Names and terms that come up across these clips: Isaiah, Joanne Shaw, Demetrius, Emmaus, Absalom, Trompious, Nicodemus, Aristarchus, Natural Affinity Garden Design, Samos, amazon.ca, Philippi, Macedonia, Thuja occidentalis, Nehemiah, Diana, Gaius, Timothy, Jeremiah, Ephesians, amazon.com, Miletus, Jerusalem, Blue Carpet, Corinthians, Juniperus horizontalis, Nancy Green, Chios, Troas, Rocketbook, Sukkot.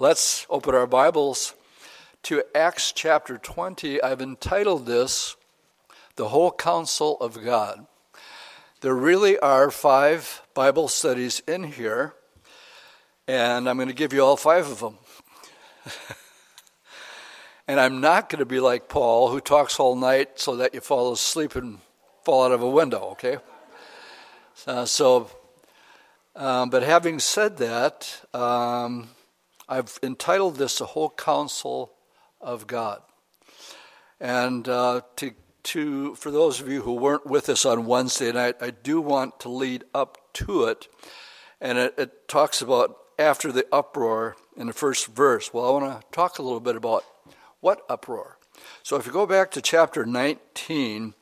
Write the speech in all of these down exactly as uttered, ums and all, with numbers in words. Let's open our Bibles to Acts chapter twenty. I've entitled this, The Whole Counsel of God. There really are five Bible studies in here, and I'm going to give you all five of them. And I'm not going to be like Paul, who talks all night so that you fall asleep and fall out of a window, okay? Uh, so, um, but having said that, um, I've entitled this The Whole Counsel of God. And uh, to, to for those of you who weren't with us on Wednesday night, I do want to lead up to it. And it, it talks about after the uproar in the first verse. Well, I want to talk a little bit about what uproar. So if you go back to chapter nineteen,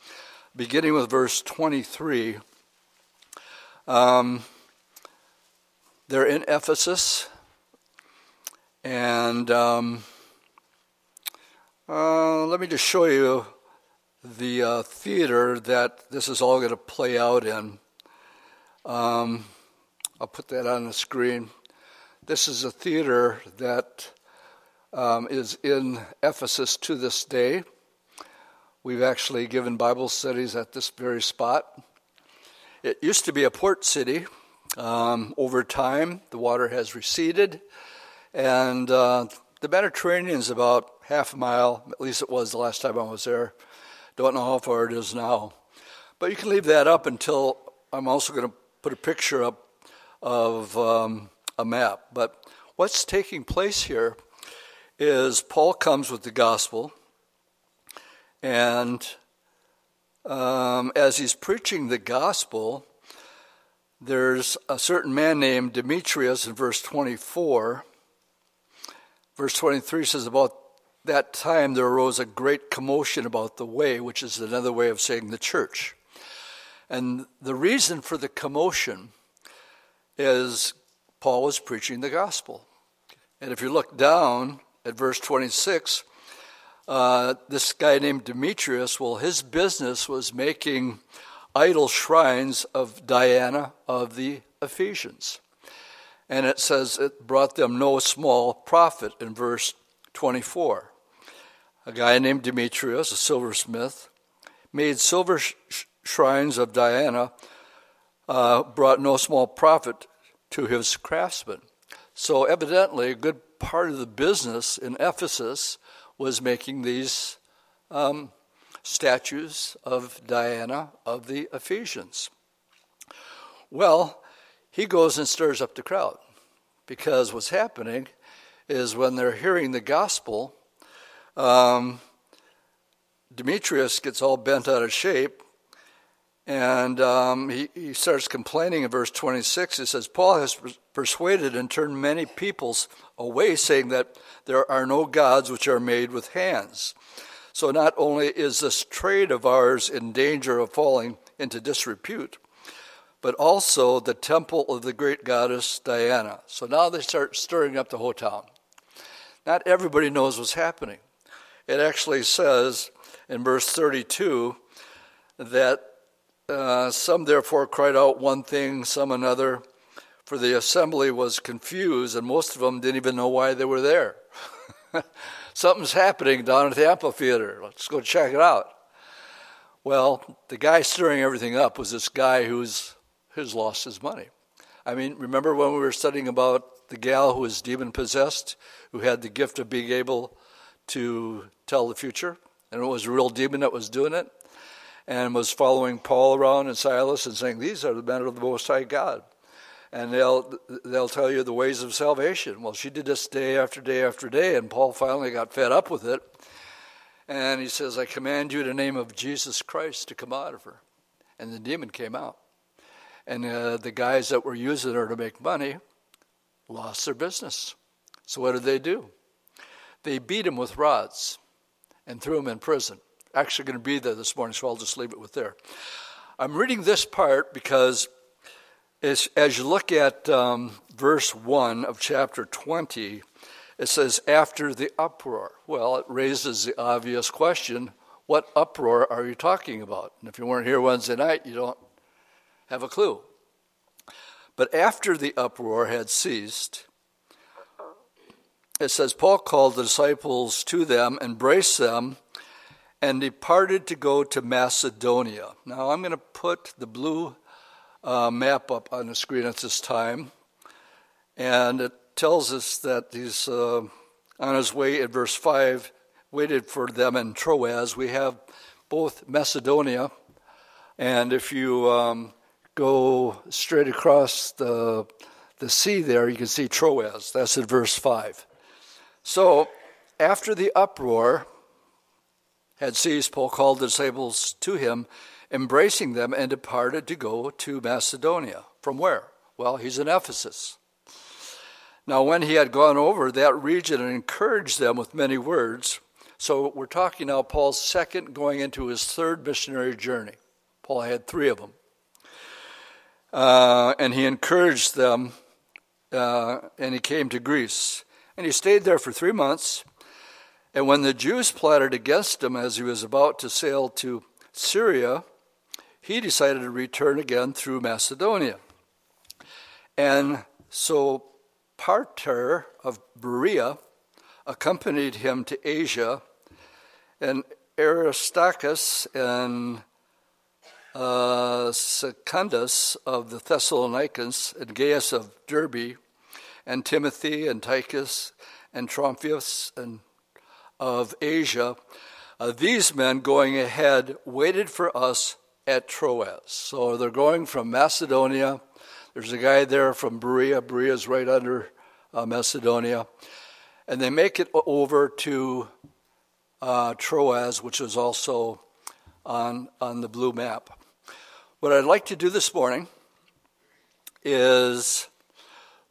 beginning with verse twenty-three, um, they're in Ephesus. And um, uh, let me just show you the uh, theater that this is all going to play out in. Um, I'll put that on the screen. This is a theater that um, is in Ephesus to this day. We've actually given Bible studies at this very spot. It used to be a port city. Um, over time, the water has receded. And uh, the Mediterranean is about half a mile, at least it was the last time I was there. Don't know how far it is now. But you can leave that up until I'm also going to put a picture up of um, a map. But what's taking place here is Paul comes with the gospel. And um, as he's preaching the gospel, there's a certain man named Demetrius in verse twenty-four. Verse twenty-three says, about that time there arose a great commotion about the way, which is another way of saying the church. And the reason for the commotion is Paul was preaching the gospel. And if you look down at verse twenty-six, uh, this guy named Demetrius, well, his business was making idol shrines of Diana of the Ephesians. And it says it brought them no small profit in verse twenty-four. A guy named Demetrius, a silversmith, made silver sh- shrines of Diana, uh, brought no small profit to his craftsmen. So evidently a good part of the business in Ephesus was making these um, statues of Diana of the Ephesians. Well, he goes and stirs up the crowd, because what's happening is when they're hearing the gospel, um, Demetrius gets all bent out of shape, and um, he, he starts complaining in verse twenty-six. It says, Paul has pers- persuaded and turned many peoples away, saying that there are no gods which are made with hands. So not only is this trade of ours in danger of falling into disrepute, but also the temple of the great goddess Diana. So now they start stirring up the whole town. Not everybody knows what's happening. It actually says in verse thirty-two that uh, some therefore cried out one thing, some another, for the assembly was confused, and most of them didn't even know why they were there. Something's happening down at the amphitheater. Let's go check it out. Well, the guy stirring everything up was this guy who's who's lost his money. I mean, remember when we were studying about the gal who was demon-possessed, who had the gift of being able to tell the future? And it was a real demon that was doing it, and was following Paul around and Silas and saying, these are the men of the Most High God, and they'll they'll tell you the ways of salvation. Well, she did this day after day after day, and Paul finally got fed up with it, and he says, I command you in the name of Jesus Christ to come out of her. And the demon came out. And uh, the guys that were using her to make money lost their business. So what did they do? They beat him with rods and threw him in prison. Actually going to be there this morning, so I'll just leave it with there. I'm reading this part because as, as you look at um, verse one of chapter twenty, it says, after the uproar. Well, it raises the obvious question, what uproar are you talking about? And if you weren't here Wednesday night, you don't have a clue. But after the uproar had ceased, it says, Paul called the disciples to them, embraced them, and departed to go to Macedonia. Now, I'm going to put the blue uh, map up on the screen at this time. And it tells us that he's uh, on his way at verse five, waited for them in Troas. We have both Macedonia. And if you um, go straight across the, the sea there, you can see Troas. That's at verse five. So, after the uproar had ceased, Paul called the disciples to him, embracing them, and departed to go to Macedonia. From where? Well, he's in Ephesus. Now, when he had gone over that region and encouraged them with many words, so we're talking now Paul's second going into his third missionary journey. Paul had three of them. Uh, and he encouraged them, uh, and he came to Greece. And he stayed there for three months. And when the Jews plotted against him as he was about to sail to Syria, he decided to return again through Macedonia. And so Sopater of Berea accompanied him to Asia, and Aristarchus and uh, Secundus of the Thessalonians, and Gaius of Derbe, and Timothy and Tychus and Trompious and of Asia, uh, these men going ahead waited for us at Troas. So they're going from Macedonia. There's a guy there from Berea. Berea's right under uh, Macedonia. And they make it over to uh, Troas, which is also on, on the blue map. What I'd like to do this morning is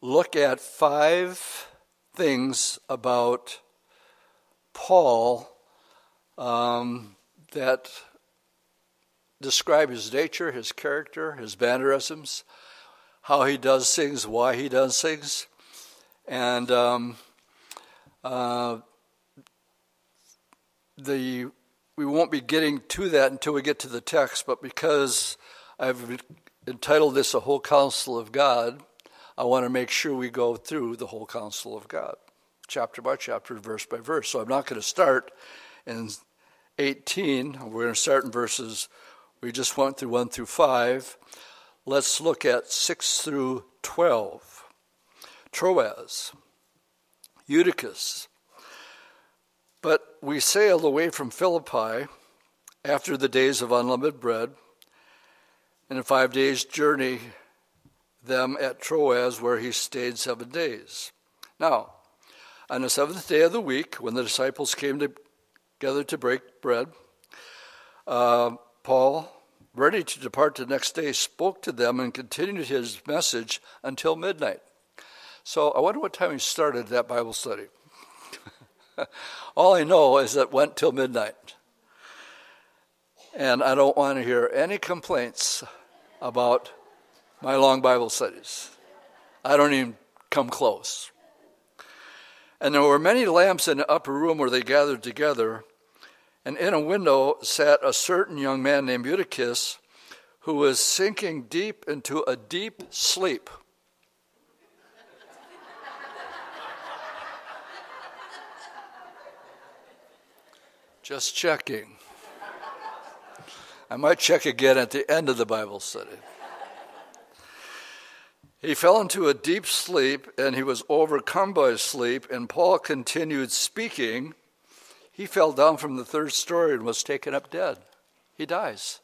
look at five things about Paul um, that describe his nature, his character, his mannerisms, how he does things, why he does things, and um, uh, the we won't be getting to that until we get to the text. But because I've entitled this "A Whole Counsel of God," I want to make sure we go through the whole counsel of God, chapter by chapter, verse by verse. So I'm not going to start in eighteen. We're going to start in verses we just went through one through five. Let's look at six through twelve. Troas, Eutychus. But we sailed away from Philippi after the days of unleavened bread, and a five days' journey them at Troas, where he stayed seven days. Now, on the seventh day of the week, when the disciples came together to break bread, uh, Paul, ready to depart the next day, spoke to them and continued his message until midnight. So I wonder what time he started that Bible study. All I know is that it went till midnight. And I don't want to hear any complaints about my long Bible studies. I don't even come close. And there were many lamps in the upper room where they gathered together, and in a window sat a certain young man named Eutychus, who was sinking deep into a deep sleep. Just checking. I might check again at the end of the Bible study. He fell into a deep sleep, and he was overcome by sleep, and Paul continued speaking. He fell down from the third story and was taken up dead. He dies.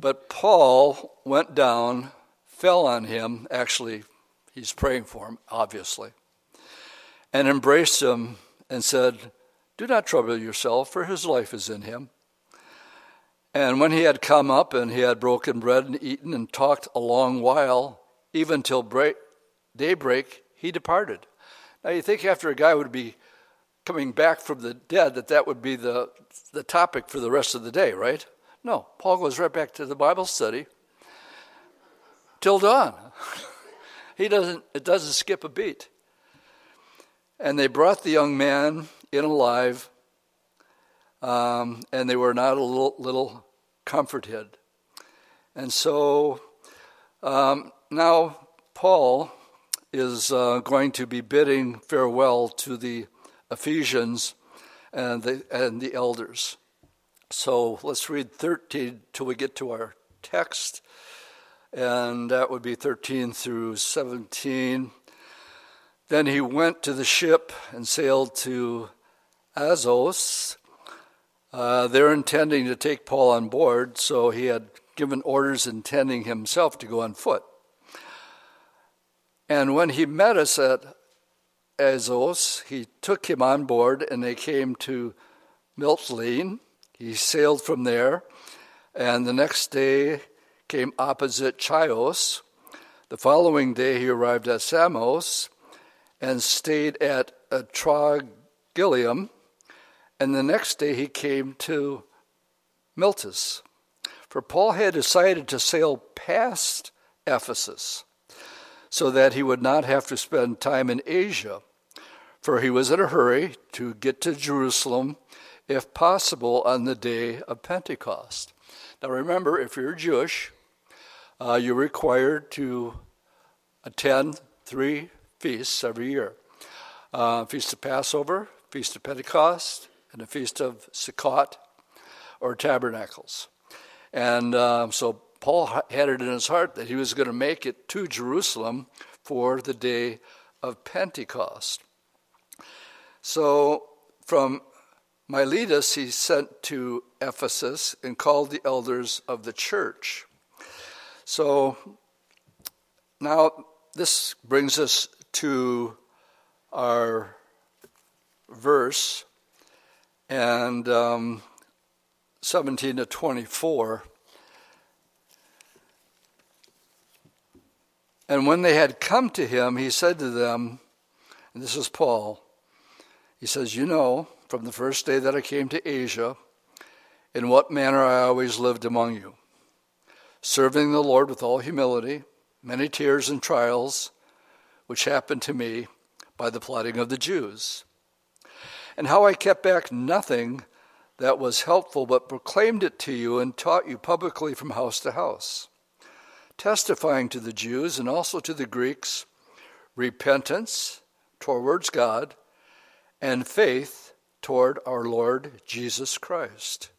But Paul went down, fell on him. Actually, he's praying for him, obviously, and embraced him and said, "Do not trouble yourself, for his life is in him." And when he had come up and he had broken bread and eaten and talked a long while, even till break, daybreak, he departed. Now you think after a guy would be coming back from the dead, that that would be the the topic for the rest of the day, right? No, Paul goes right back to the Bible study till dawn. He doesn't, it doesn't skip a beat. And they brought the young man in alive, um, and they were not a little, little comforted. And so um, now Paul is uh, going to be bidding farewell to the Ephesians and the, and the elders. So let's read thirteen till we get to our text, and that would be thirteen through seventeen. Then he went to the ship and sailed to Assos. Uh, they're intending to take Paul on board, so he had given orders intending himself to go on foot. And when he met us at Assos, he took him on board, and they came to Mitylene. He sailed from there, and the next day came opposite Chios. The following day he arrived at Samos and stayed at Trogyllium, and the next day he came to Miletus. For Paul had decided to sail past Ephesus so that he would not have to spend time in Asia, for he was in a hurry to get to Jerusalem, if possible, on the day of Pentecost. Now remember, if you're Jewish, uh, you're required to attend three feasts every year. Uh, Feast of Passover, Feast of Pentecost, and the Feast of Sukkot, or Tabernacles. And uh, so Paul had it in his heart that he was going to make it to Jerusalem for the day of Pentecost. So from Miletus he sent to Ephesus and called the elders of the church. So now this brings us to our verse, and um, seventeen to twenty-four. And when they had come to him, he said to them, and this is Paul, he says, "You know, from the first day that I came to Asia, in what manner I always lived among you, serving the Lord with all humility, many tears and trials, which happened to me by the plotting of the Jews, and how I kept back nothing that was helpful, but proclaimed it to you and taught you publicly from house to house, testifying to the Jews and also to the Greeks repentance towards God and faith toward our Lord Jesus Christ.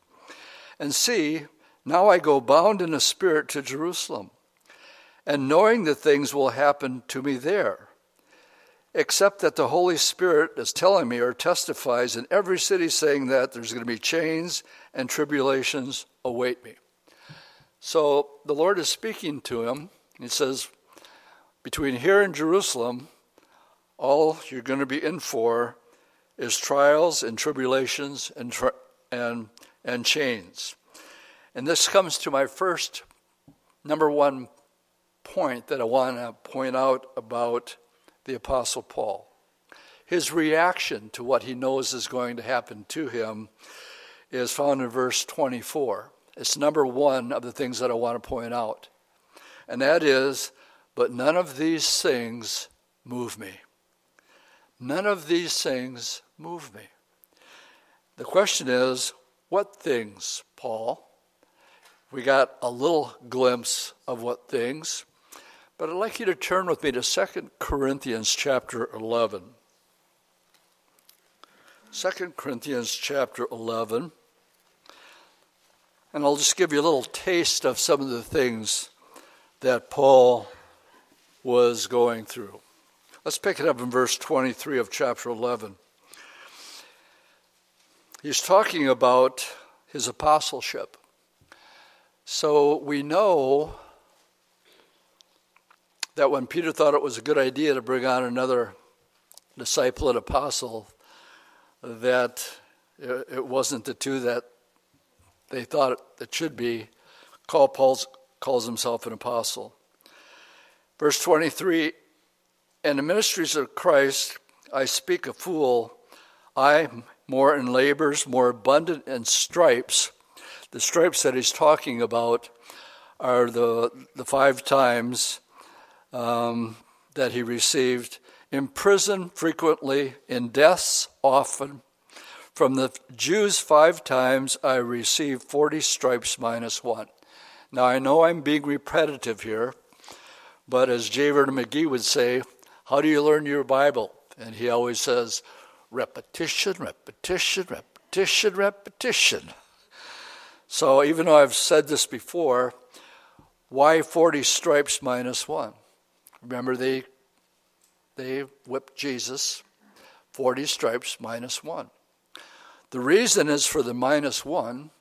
And see, now I go bound in a spirit to Jerusalem, and knowing that things will happen to me there, except that the Holy Spirit is telling me or testifies in every city saying that there's going to be chains and tribulations await me." So the Lord is speaking to him. He says, between here and Jerusalem, all you're going to be in for is trials and tribulations and tri- and and chains. And this comes to my first, number one point that I want to point out about the Apostle Paul. His reaction to what he knows is going to happen to him is found in verse twenty-four. It's number one of the things that I want to point out. And that is, but none of these things move me. None of these things move me. The question is, what things, Paul? We got a little glimpse of what things, but I'd like you to turn with me to Second Corinthians chapter eleven. Second Corinthians chapter eleven. And I'll just give you a little taste of some of the things that Paul was going through. Let's pick it up in verse twenty-three of chapter eleven. He's talking about his apostleship. So we know that when Peter thought it was a good idea to bring on another disciple and apostle, that it wasn't the two that they thought it should be. Paul calls himself an apostle. Verse twenty-three, "In the ministries of Christ, I speak a fool, I more in labors, more abundant in stripes." The stripes that he's talking about are the, the five times Um, that he received, in prison frequently, in deaths often. From the Jews five times I received forty stripes minus one. Now I know I'm being repetitive here, but as J. Vernon McGee would say, How do you learn your Bible? And he always says, repetition, repetition, repetition, repetition. So even though I've said this before, why forty stripes minus one? Remember, they they whipped Jesus, forty stripes minus one. The reason is for the minus one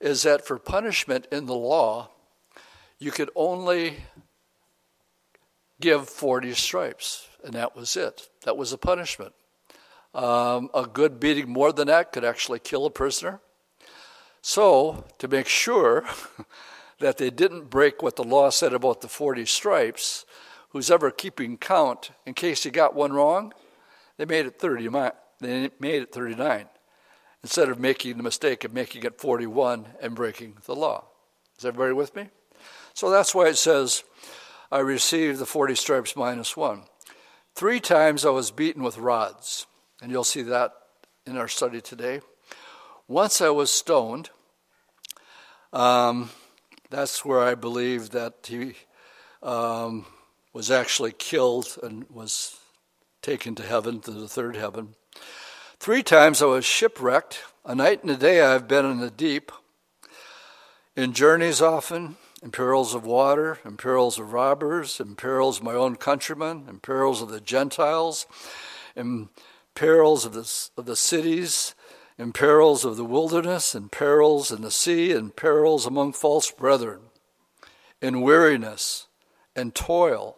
is that for punishment in the law, you could only give forty stripes, and that was it. That was a punishment. Um, a good beating more than that could actually kill a prisoner. So to make sure that they didn't break what the law said about the forty stripes, who's ever keeping count, in case he got one wrong, they made it thirty. They made it thirty-nine instead of making the mistake of making it forty-one and breaking the law. Is everybody with me? So that's why it says, I received the forty stripes minus one. Three times I was beaten with rods, and you'll see that in our study today. Once I was stoned. Um, that's where I believe that he um, was actually killed and was taken to heaven, to the third heaven. Three times I was shipwrecked. A night and a day I have been in the deep, in journeys often, in perils of water, in perils of robbers, in perils of my own countrymen, in perils of the Gentiles, in perils of the, of the cities, in perils of the wilderness, in perils in the sea, in perils among false brethren, in weariness, in toil,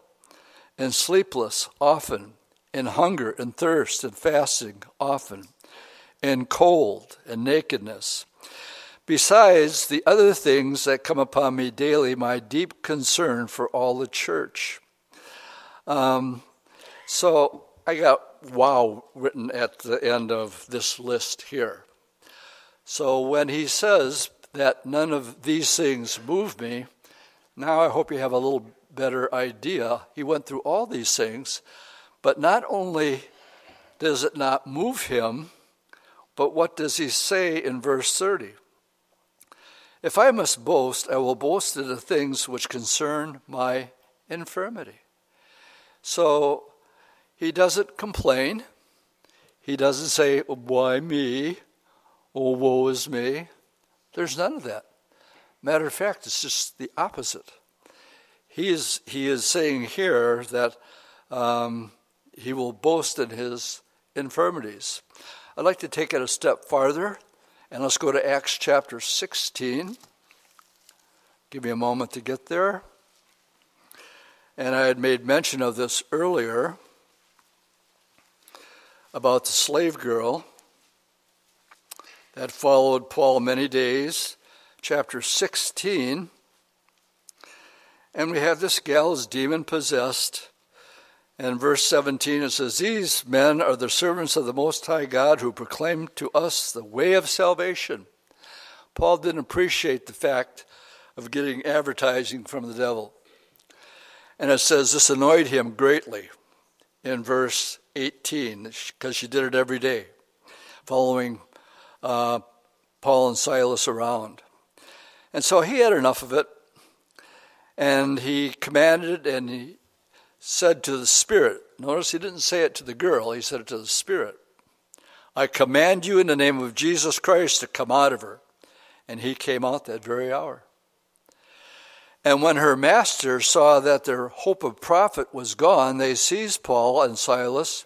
in sleepless often, in hunger, in thirst, in fasting often, in cold, in nakedness. Besides the other things that come upon me daily, my deep concern for all the church. Um, so I got wow written at the end of this list here. So when he says that none of these things move me, now I hope you have a little better idea. He went through all these things, but not only does it not move him, but what does he say in verse thirty? If I must boast, I will boast of the things which concern my infirmity. So he doesn't complain. He doesn't say, oh, why me? Oh, woe is me. There's none of that. Matter of fact, it's just the opposite. He is, he is saying here that um, he will boast in his infirmities. I'd like to take it a step farther. And let's go to Acts chapter sixteen. Give me a moment to get there. And I had made mention of this earlier about the slave girl that followed Paul many days. Chapter sixteen. And we have this gal who's demon-possessed. And verse seventeen, it says, these men are the servants of the Most High God who proclaim to us the way of salvation. Paul didn't appreciate the fact of getting advertising from the devil. And it says this annoyed him greatly in verse eighteen, because she did it every day, following uh, Paul and Silas around. And so he had enough of it, and he commanded and he said to the spirit. Notice he didn't say it to the girl. He said it to the spirit. I command you in the name of Jesus Christ to come out of her. And he came out that very hour. And when her master saw that their hope of profit was gone, they seized Paul and Silas,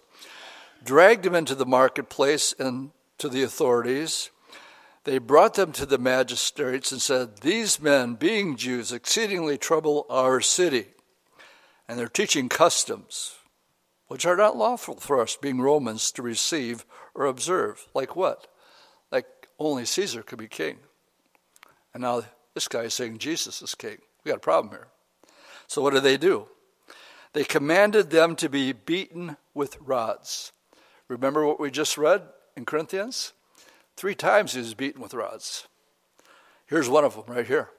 dragged them into the marketplace and to the authorities. They brought them to the magistrates and said, these men, being Jews, exceedingly trouble our city. And they're teaching customs, which are not lawful for us, being Romans, to receive or observe. Like what? Like only Caesar could be king. And now this guy is saying Jesus is king. We got a problem here. So what do they do? They commanded them to be beaten with rods. Remember what we just read in Corinthians? Three times he was beaten with rods. Here's one of them right here.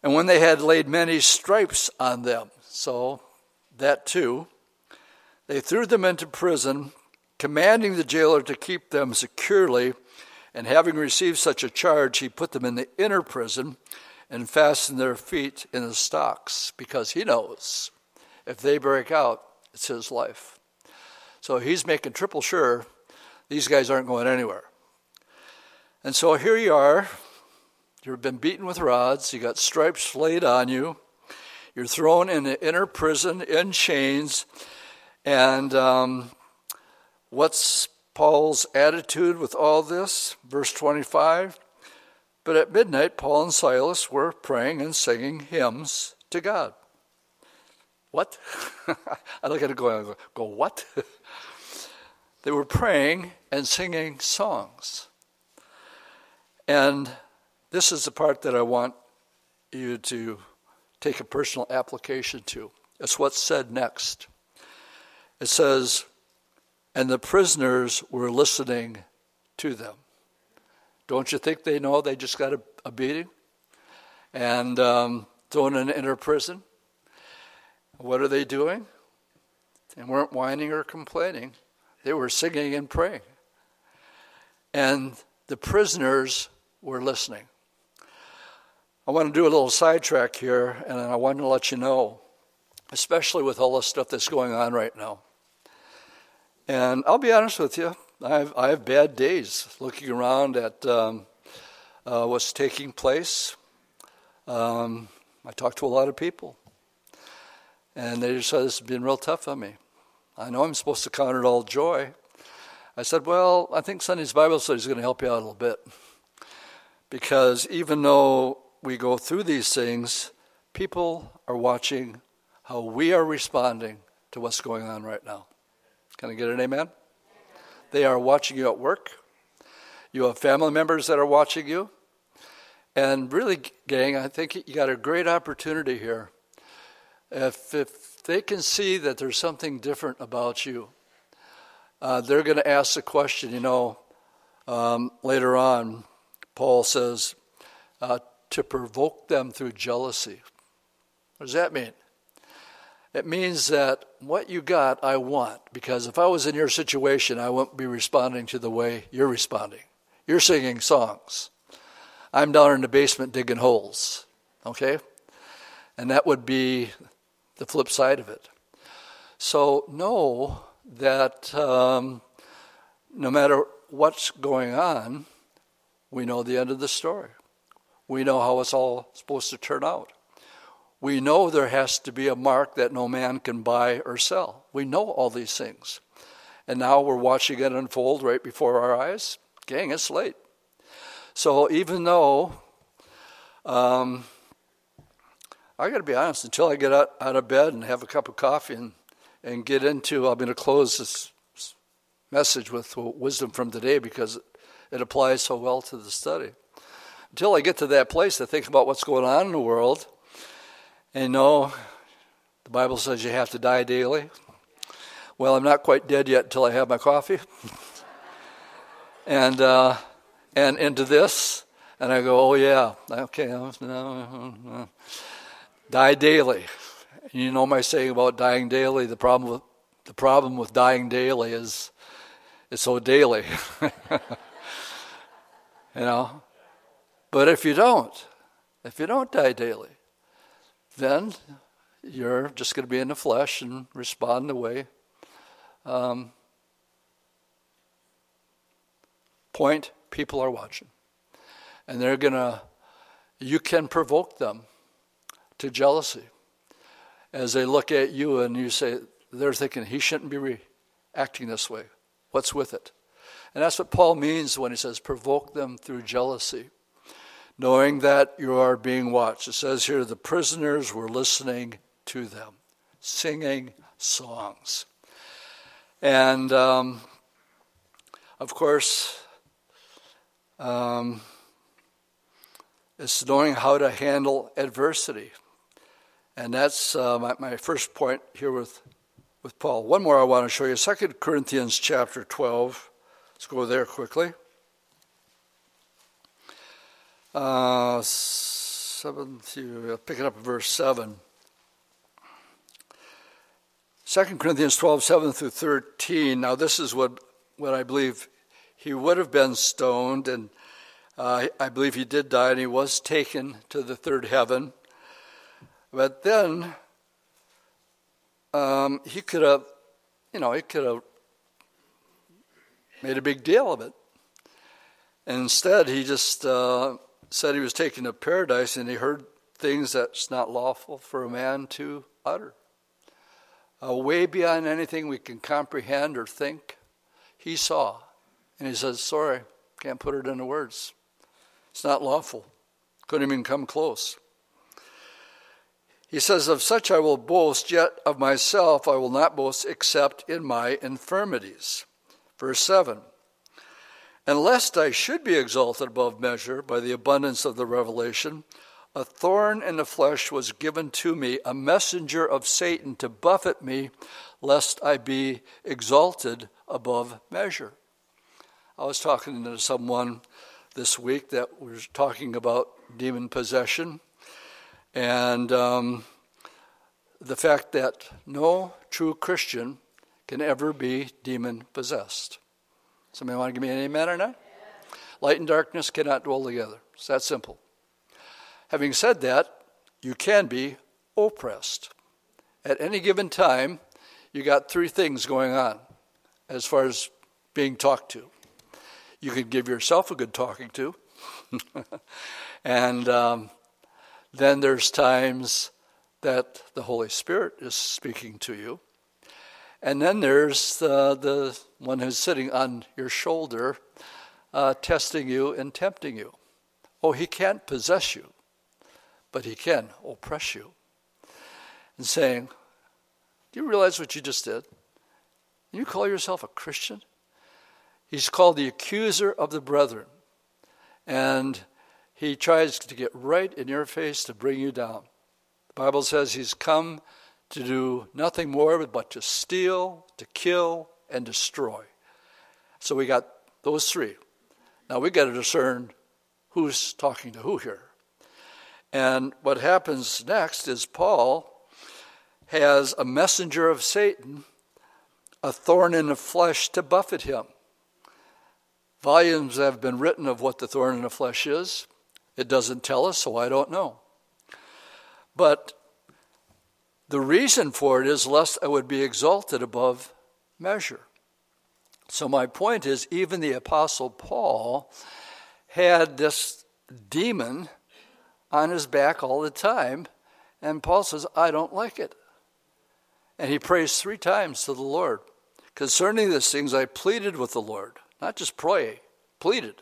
And when they had laid many stripes on them, so that too, they threw them into prison, commanding the jailer to keep them securely. And having received such a charge, he put them in the inner prison and fastened their feet in the stocks, because he knows If they break out, it's his life. So he's making triple sure these guys aren't going anywhere. And so here you are. You've been beaten with rods. You got stripes laid on you. You're thrown in the inner prison in chains. And um, what's Paul's attitude with all this? Verse twenty-five. But at midnight, Paul and Silas were praying and singing hymns to God. What? I look at it going, I go, go what? They were praying and singing songs. And this is the part that I want you to take a personal application to. It's what's said next. It says, and the prisoners were listening to them. Don't you think they know they just got a, a beating and um, thrown in inner prison? What are they doing? They weren't whining or complaining. They were singing and praying. And the prisoners were listening. I want to do a little sidetrack here, and I want to let you know, especially with all the stuff that's going on right now. And I'll be honest with you, I have, I have bad days looking around at um, uh, what's taking place. Um, I talk to a lot of people, and they just said, this has been real tough on me. I know I'm supposed to count it all joy. I said, well, I think Sunday's Bible study is going to help you out a little bit. Because even though we go through these things, people are watching how we are responding to what's going on right now. Can I get an amen? They are watching you at work. You have family members that are watching you. And really, gang, I think you got a great opportunity here. If, if they can see that there's something different about you, uh, they're going to ask the question, you know, um, later on, Paul says, uh, to provoke them through jealousy. What does that mean? It means that what you got, I want. Because if I was in your situation, I wouldn't be responding to the way you're responding. You're singing songs. I'm down in the basement digging holes. Okay? And that would be the flip side of it. So know that um, no matter what's going on, we know the end of the story. We know how it's all supposed to turn out. We know there has to be a mark that no man can buy or sell. We know all these things. And now we're watching it unfold right before our eyes. Gang, it's late. So even though, um, I got to be honest, until I get out, out of bed and have a cup of coffee and, and get into, I'm going to close this message with wisdom from today because it applies so well to the study. Until I get to that place to think about what's going on in the world, and no, the Bible says you have to die daily. Well, I'm not quite dead yet until I have my coffee. and uh, and into this, and I go, oh yeah, okay, die daily. You know my saying about dying daily. The problem with the problem with dying daily is it's so daily. You know? But if you don't, if you don't die daily, then you're just going to be in the flesh and respond the way. Um, point, people are watching. And they're going to, you can provoke them to jealousy. As they look at you and you say, they're thinking, he shouldn't be re- acting this way. What's with it? And that's what Paul means when he says, provoke them through jealousy. Knowing that you are being watched. It says here, the prisoners were listening to them, singing songs. And, um, of course, um, it's knowing how to handle adversity. And that's uh, my, my first point here with, with Paul. One more I want to show you, Second Corinthians chapter twelve. Let's go there quickly. Uh, seven through, pick it up at verse seven. Second Corinthians twelve, seven through thirteen. Now this is what, what I believe he would have been stoned, and uh, I believe he did die, and he was taken to the third heaven. But then Um, he could have, you know, he could have made a big deal of it. And instead, he just uh, said he was taken to paradise, and he heard things that's not lawful for a man to utter. Uh, way beyond anything we can comprehend or think, he saw. And he says, sorry, can't put it into words. It's not lawful. Couldn't even come close. He says, of such I will boast, yet of myself I will not boast except in my infirmities. Verse seven, and lest I should be exalted above measure by the abundance of the revelation, a thorn in the flesh was given to me, a messenger of Satan to buffet me, lest I be exalted above measure. I was talking to someone this week that was talking about demon possession, and um, the fact that no true Christian can ever be demon possessed. Somebody want to give me an amen or not? Yeah. Light and darkness cannot dwell together. It's that simple. Having said that, you can be oppressed. At any given time, you got three things going on as far as being talked to. You can give yourself a good talking to. And um, then there's times that the Holy Spirit is speaking to you. And then there's uh, the one who's sitting on your shoulder uh, testing you and tempting you. Oh, he can't possess you, but he can oppress you. And saying, do you realize what you just did? You call yourself a Christian? He's called the accuser of the brethren. And he tries to get right in your face to bring you down. The Bible says he's come to do nothing more but to steal, to kill, and destroy. So we got those three. Now we got to discern who's talking to who here. And what happens next is Paul has a messenger of Satan, a thorn in the flesh to buffet him. Volumes have been written of what the thorn in the flesh is. It doesn't tell us, so I don't know. But the reason for it is lest I would be exalted above measure. So my point is, even the Apostle Paul had this demon on his back all the time, and Paul says, I don't like it. And he prays three times to the Lord. Concerning these things, I pleaded with the Lord. Not just pray, pleaded,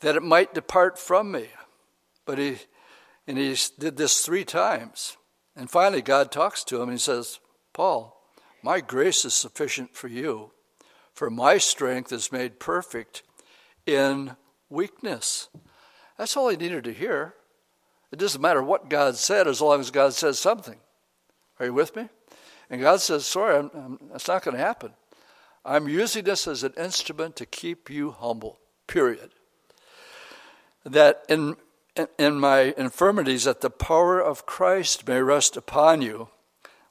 that it might depart from me. But he, and he did this three times. And finally, God talks to him and he says, Paul, my grace is sufficient for you, for my strength is made perfect in weakness. That's all he needed to hear. It doesn't matter what God said as long as God says something. Are you with me? And God says, sorry, I'm, I'm, that's not going to happen. I'm using this as an instrument to keep you humble, period. That in, in in my infirmities, that the power of Christ may rest upon you.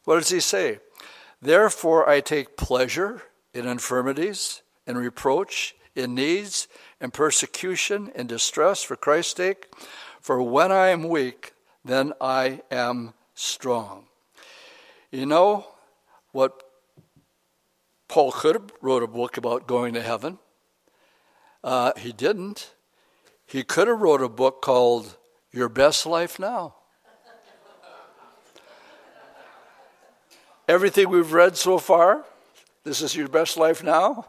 What does he say? Therefore I take pleasure in infirmities, in reproach, in needs, in persecution, in distress for Christ's sake. For when I am weak, then I am strong. You know what? Paul could have wrote a book about going to heaven. Uh, he didn't. He could have wrote a book called Your Best Life Now. Everything we've read so far, this is your best life now.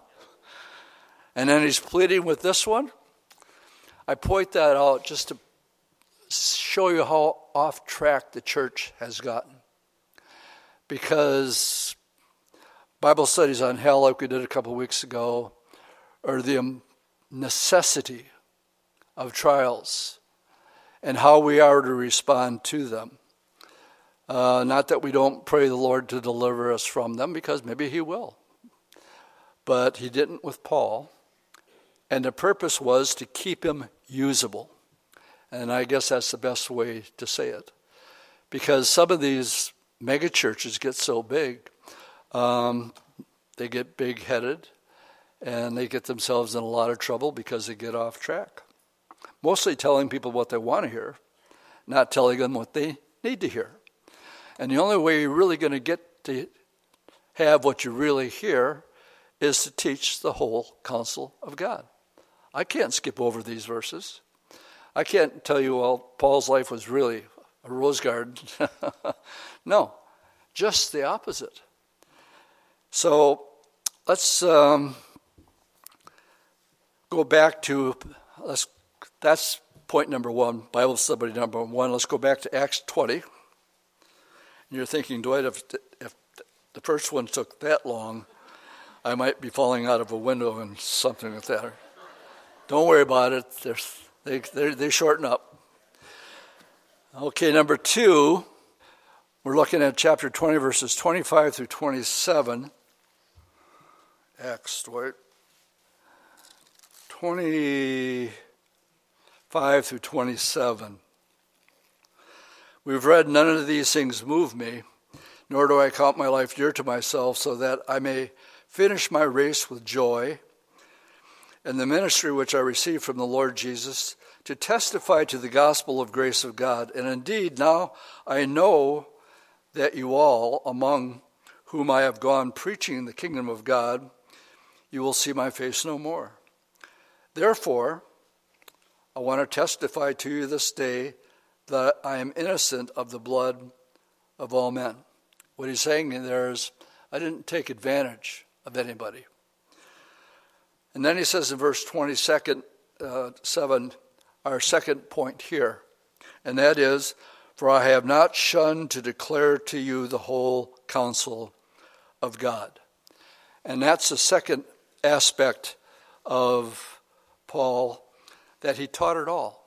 And then he's pleading with this one. I point that out just to show you how off track the church has gotten. Because Bible studies on hell, like we did a couple weeks ago, or the necessity of trials and how we are to respond to them. Uh, not that we don't pray the Lord to deliver us from them, because maybe he will. But he didn't with Paul. And the purpose was to keep him usable. And I guess that's the best way to say it. Because some of these mega churches get so big, Um, they get big-headed, and they get themselves in a lot of trouble because they get off track. Mostly telling people what they want to hear, not telling them what they need to hear. And the only way you're really going to get to have what you really hear is to teach the whole counsel of God. I can't skip over these verses. I can't tell you, well, Paul's life was really a rose garden. No, just the opposite. So let's um, go back to, let's, that's point number one, Bible study number one. Let's go back to Acts twenty. And you're thinking, Dwight, if, if the first one took that long, I might be falling out of a window and something like that. Don't worry about it. There's... They, they they shorten up. Okay, number two, we're looking at chapter twenty, verses twenty-five through twenty-seven. Acts, wait. twenty-five through twenty-seven. We've read, none of these things move me, nor do I count my life dear to myself, so that I may finish my race with joy, and the ministry which I received from the Lord Jesus, to testify to the gospel of grace of God. And indeed, now I know that you all, among whom I have gone preaching the kingdom of God, you will see my face no more. Therefore, I want to testify to you this day that I am innocent of the blood of all men. What he's saying there is, I didn't take advantage of anybody. And then he says in verse twenty-seven, uh, seven, our second point here, and that is, for I have not shunned to declare to you the whole counsel of God. And that's the second aspect of Paul, that he taught it all.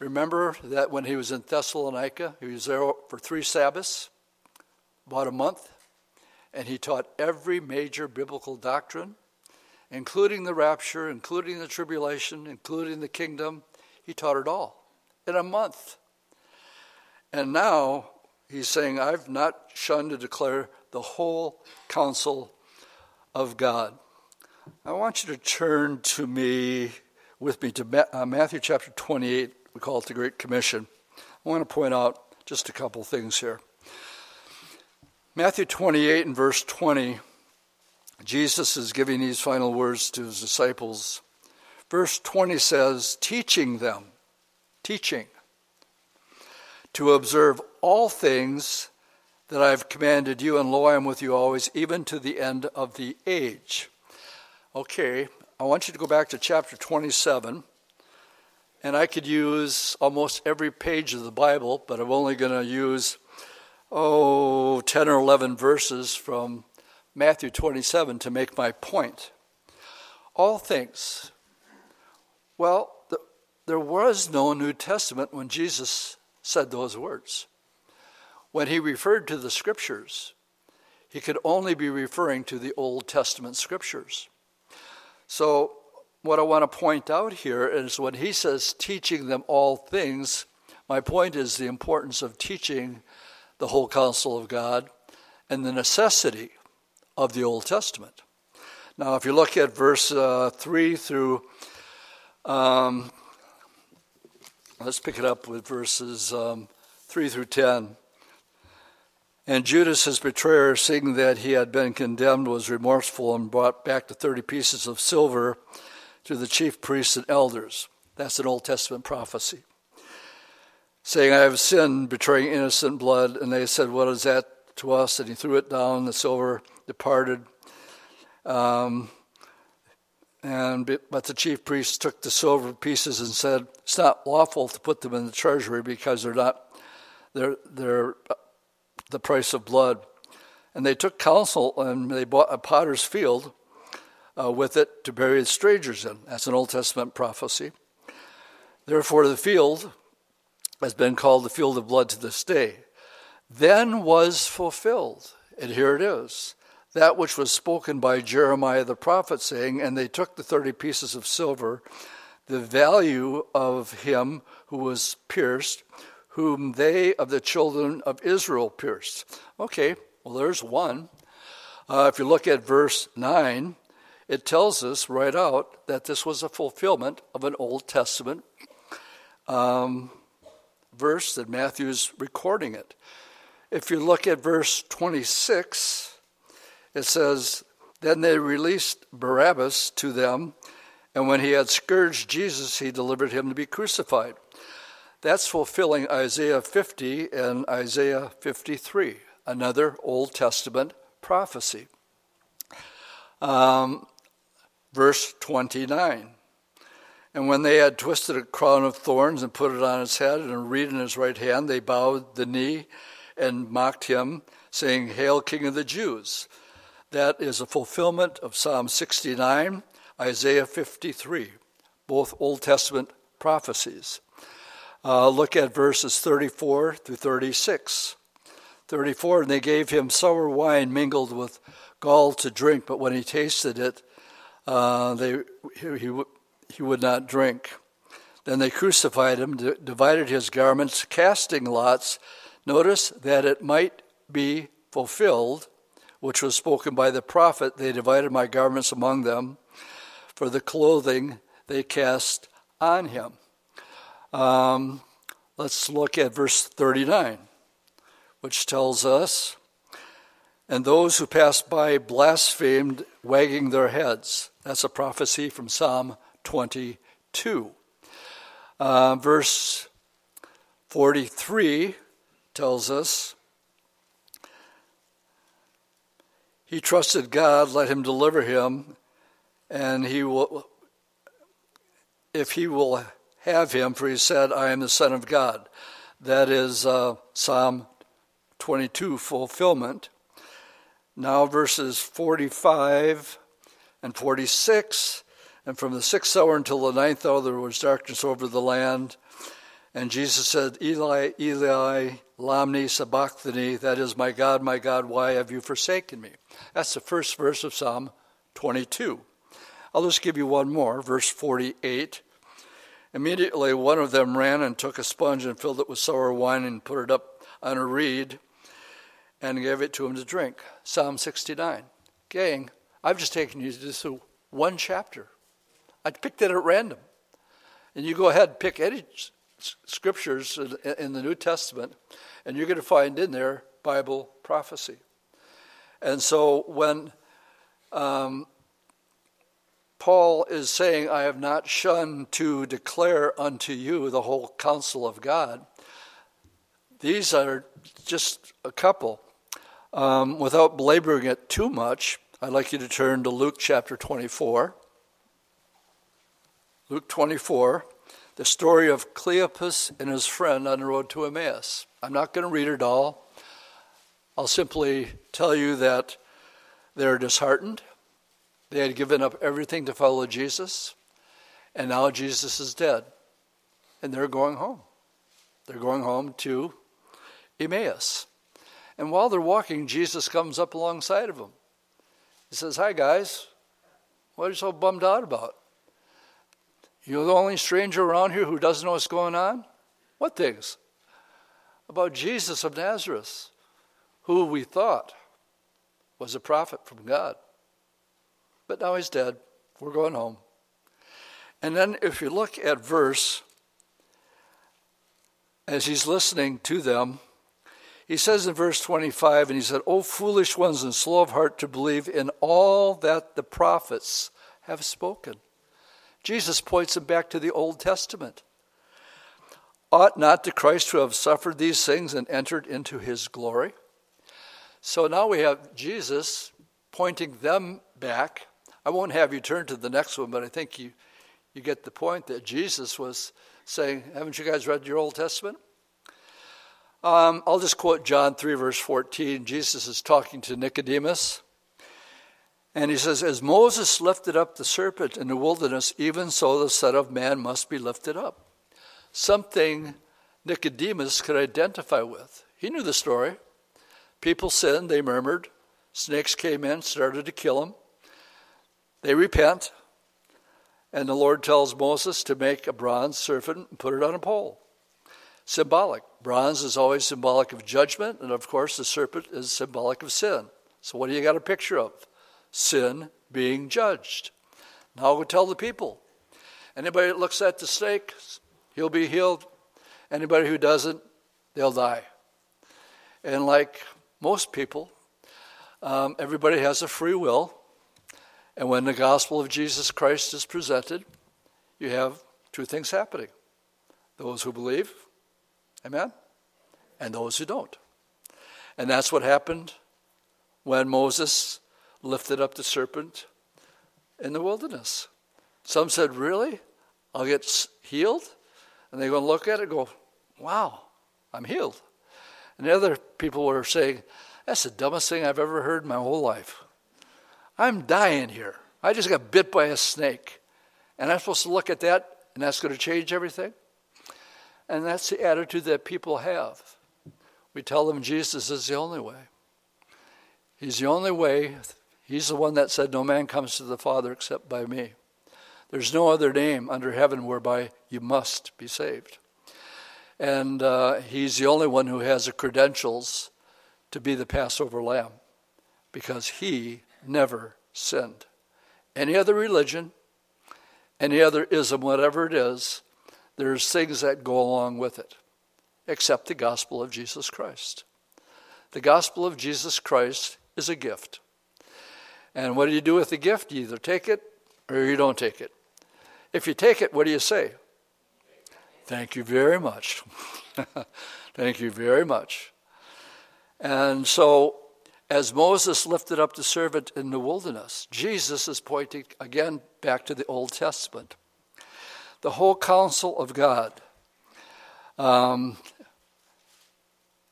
Remember that when he was in Thessalonica, he was there for three Sabbaths, about a month, and he taught every major biblical doctrine, including the rapture, including the tribulation, including the kingdom. He taught it all in a month. And now he's saying, I've not shunned to declare the whole counsel of God. I want you to turn to me, with me, to Matthew chapter twenty-eight. We call it the Great Commission. I want to point out just a couple things here. Matthew twenty-eight and verse twenty. Jesus is giving these final words to his disciples. Verse twenty says, teaching them, teaching, to observe all things that I have commanded you, and lo, I am with you always, even to the end of the age. Okay, I want you to go back to chapter twenty-seven, and I could use almost every page of the Bible, but I'm only going to use, oh, ten or eleven verses from Matthew twenty-seven to make my point. All things. Well, the, there was no New Testament when Jesus said those words. When he referred to the scriptures, he could only be referring to the Old Testament scriptures. So what I want to point out here is, when he says teaching them all things, my point is the importance of teaching the whole counsel of God and the necessity of the Old Testament. Now, if you look at verse uh, three through, um, let's pick it up with verses um, three through ten. And Judas, his betrayer, seeing that he had been condemned, was remorseful and brought back the thirty pieces of silver to the chief priests and elders. That's an Old Testament prophecy, saying, I have sinned, betraying innocent blood. And they said, what is that to us? And he threw it down, the silver departed, um, and but the chief priests took the silver pieces and said, "It's not lawful to put them in the treasury because they're not, they're they're the price of blood." And they took counsel and they bought a potter's field uh, with it to bury the strangers in. That's an Old Testament prophecy. Therefore, the field has been called the field of blood to this day. Then was fulfilled, and here it is, that which was spoken by Jeremiah the prophet, saying, and they took the thirty pieces of silver, the value of him who was pierced, whom they of the children of Israel pierced. Okay, well, there's one. Uh, if you look at verse nine, it tells us right out that this was a fulfillment of an Old Testament um, verse that Matthew's recording it. If you look at verse twenty-six, it says, "Then they released Barabbas to them, and when he had scourged Jesus, he delivered him to be crucified." That's fulfilling Isaiah fifty and Isaiah fifty-three, another Old Testament prophecy. Um, verse twenty-nine. "And when they had twisted a crown of thorns and put it on his head and a reed in his right hand, they bowed the knee and mocked him, saying, 'Hail, King of the Jews.'" That is a fulfillment of Psalm sixty-nine, Isaiah fifty-three, both Old Testament prophecies. Uh, look at verses thirty-four through thirty-six. thirty-four, "And they gave him sour wine mingled with gall to drink, but when he tasted it, uh, they he, he He would not drink. Then they crucified him, d- divided his garments, casting lots." Notice that it might be fulfilled, which was spoken by the prophet, "They divided my garments among them, for the clothing they cast on him." Um, let's look at verse thirty-nine, which tells us, "And those who passed by blasphemed, wagging their heads." That's a prophecy from Psalm twenty-two. Uh, verse forty-three tells us, "He trusted God, let him deliver him, and he will, if he will have him, for he said, 'I am the Son of God.'" That is uh, Psalm twenty-two fulfillment. Now verses forty-five and forty-six. "And from the sixth hour until the ninth hour, there was darkness over the land. And Jesus said, 'Eli, Eli, lamni sabachthani,' that is, 'My God, my God, why have you forsaken me?'" That's the first verse of Psalm twenty-two. I'll just give you one more, verse forty-eight. "Immediately one of them ran and took a sponge and filled it with sour wine and put it up on a reed and gave it to him to drink." Psalm sixty-nine. Gang, I've just taken you to one chapter. I picked it at random. And you go ahead and pick any scriptures in the New Testament, and you're going to find in there Bible prophecy. And so when um, Paul is saying, "I have not shunned to declare unto you the whole counsel of God," these are just a couple. Um, without belaboring it too much, I'd like you to turn to Luke chapter twenty-four. Luke twenty-four, the story of Cleopas and his friend on the road to Emmaus. I'm not going to read it all. I'll simply tell you that they're disheartened. They had given up everything to follow Jesus, and now Jesus is dead, and they're going home. They're going home to Emmaus. And while they're walking, Jesus comes up alongside of them. He says, "Hi, guys. What are you so bummed out about? You're the only stranger around here who doesn't know what's going on?" "What things?" "About Jesus of Nazareth, who we thought was a prophet from God. But now he's dead. We're going home." And then if you look at verse, as he's listening to them, he says in verse twenty-five, "And he said, 'O foolish ones and slow of heart to believe in all that the prophets have spoken.'" Jesus points him back to the Old Testament. "Ought not the Christ to have suffered these things and entered into his glory?" So now we have Jesus pointing them back. I won't have you turn to the next one, but I think you, you get the point that Jesus was saying, "Haven't you guys read your Old Testament?" Um, I'll just quote John three, verse fourteen. Jesus is talking to Nicodemus. And he says, "As Moses lifted up the serpent in the wilderness, even so the Son of Man must be lifted up." Something Nicodemus could identify with. He knew the story. People sinned, they murmured. Snakes came in, started to kill them. They repent. And the Lord tells Moses to make a bronze serpent and put it on a pole. Symbolic. Bronze is always symbolic of judgment. And of course, the serpent is symbolic of sin. So what do you got a picture of? Sin being judged. Now go tell the people. Anybody that looks at the snake, he'll be healed. Anybody who doesn't, they'll die. And like most people, um, everybody has a free will. And when the gospel of Jesus Christ is presented, you have two things happening. Those who believe, amen, and those who don't. And that's what happened when Moses lifted up the serpent in the wilderness. Some said, really? I'll get healed? And they're going to look at it and go, wow, I'm healed. And the other people were saying, that's the dumbest thing I've ever heard in my whole life. I'm dying here. I just got bit by a snake. And I'm supposed to look at that, and that's going to change everything? And that's the attitude that people have. We tell them Jesus is the only way. He's the only way. He's the one that said, no man comes to the Father except by me. There's no other name under heaven whereby you must be saved. And uh, he's the only one who has the credentials to be the Passover lamb, because he never sinned. Any other religion, any other ism, whatever it is, there's things that go along with it, except the gospel of Jesus Christ. The gospel of Jesus Christ is a gift. And what do you do with the gift? You either take it or you don't take it. If you take it, what do you say? Thank you very much. Thank you very much. And so, as Moses lifted up the serpent in the wilderness, Jesus is pointing again back to the Old Testament. The whole counsel of God um,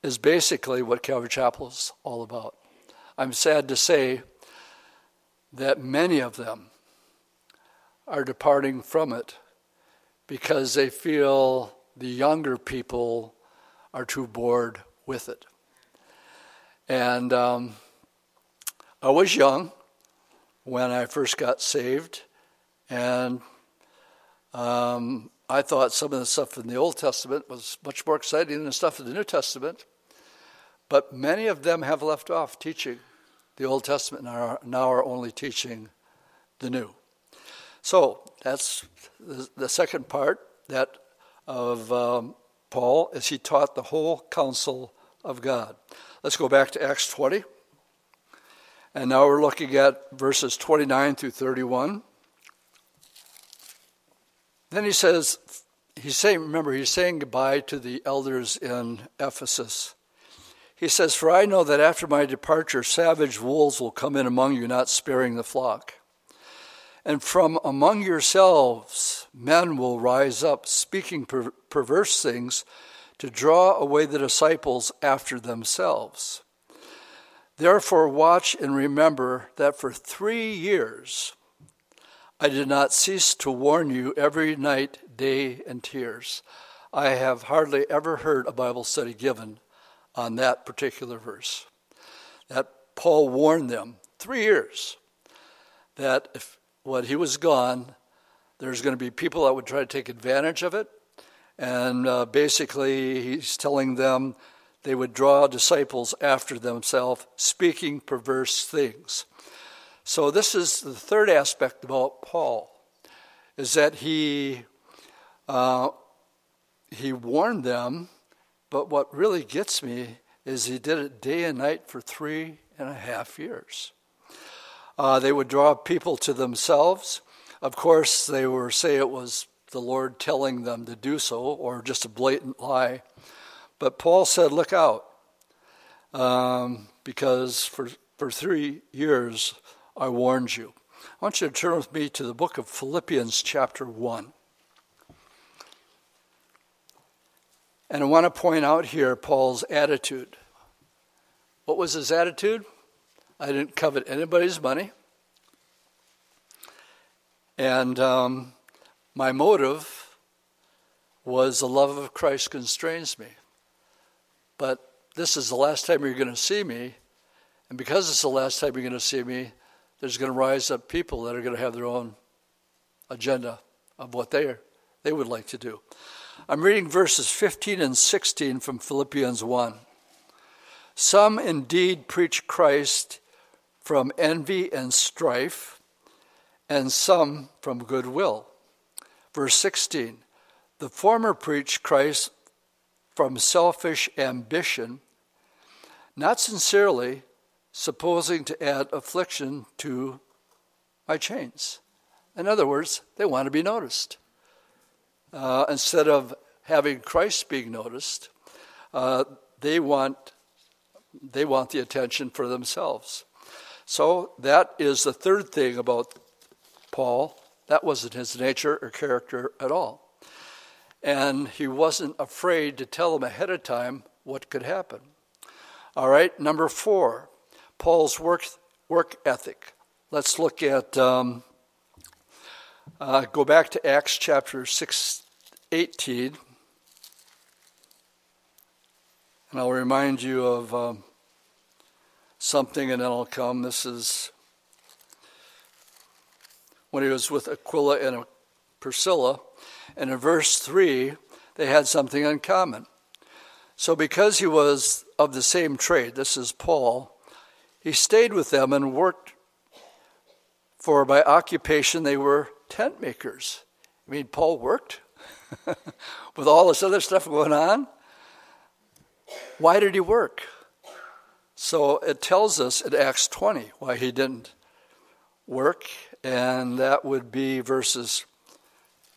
is basically what Calvary Chapel is all about. I'm sad to say that many of them are departing from it because they feel the younger people are too bored with it. And um, I was young when I first got saved, and um, I thought some of the stuff in the Old Testament was much more exciting than the stuff in the New Testament. But many of them have left off teaching the Old Testament and are, now are only teaching the New. So that's the, the second part that of um, Paul, is he taught the whole counsel of God. Let's go back to Acts twenty. And now we're looking at verses twenty-nine through thirty-one. Then he says, he's saying, remember, he's saying goodbye to the elders in Ephesus. He says, for I know that after my departure, savage wolves will come in among you, not sparing the flock. And from among yourselves, men will rise up, speaking per- perverse things, to draw away the disciples after themselves. Therefore, watch and remember that for three years I did not cease to warn you every night, day, and tears. I have hardly ever heard a Bible study given on that particular verse. That Paul warned them three years that if when he was gone, there's going to be people that would try to take advantage of it. And uh, basically, he's telling them they would draw disciples after themselves, speaking perverse things. So this is the third aspect about Paul, is that he uh, he warned them, but what really gets me is he did it day and night for three and a half years. Uh, they would draw people to themselves. Of course, they were say it was the Lord telling them to do so, or just a blatant lie. But Paul said, look out, um, because for, for three years I warned you. I want you to turn with me to the book of Philippians chapter one. And I want to point out here Paul's attitude. What was his attitude? I didn't covet anybody's money. And Um, my motive was the love of Christ constrains me. But this is the last time you're going to see me. And because it's the last time you're going to see me, there's going to rise up people that are going to have their own agenda of what they are, they would like to do. I'm reading verses fifteen and sixteen from Philippians one. Some indeed preach Christ from envy and strife, and some from goodwill. Verse sixteen, the former preached Christ from selfish ambition not sincerely, supposing to add affliction to my chains. In other words, they want to be noticed. Uh, instead of having Christ being noticed, uh, they want they want the attention for themselves. So that is the third thing about Paul. That wasn't his nature or character at all. And he wasn't afraid to tell them ahead of time what could happen. All right, number four, Paul's work work ethic. Let's look at, um, uh, go back to Acts chapter six eighteen. And I'll remind you of um, something, and then I'll come. This is when he was with Aquila and Priscilla. And in verse three, they had something in common. So because he was of the same trade, this is Paul, he stayed with them and worked, for by occupation they were tent makers. I mean, Paul worked with all this other stuff going on. Why did he work? So it tells us in Acts twenty why he didn't work, and that would be verses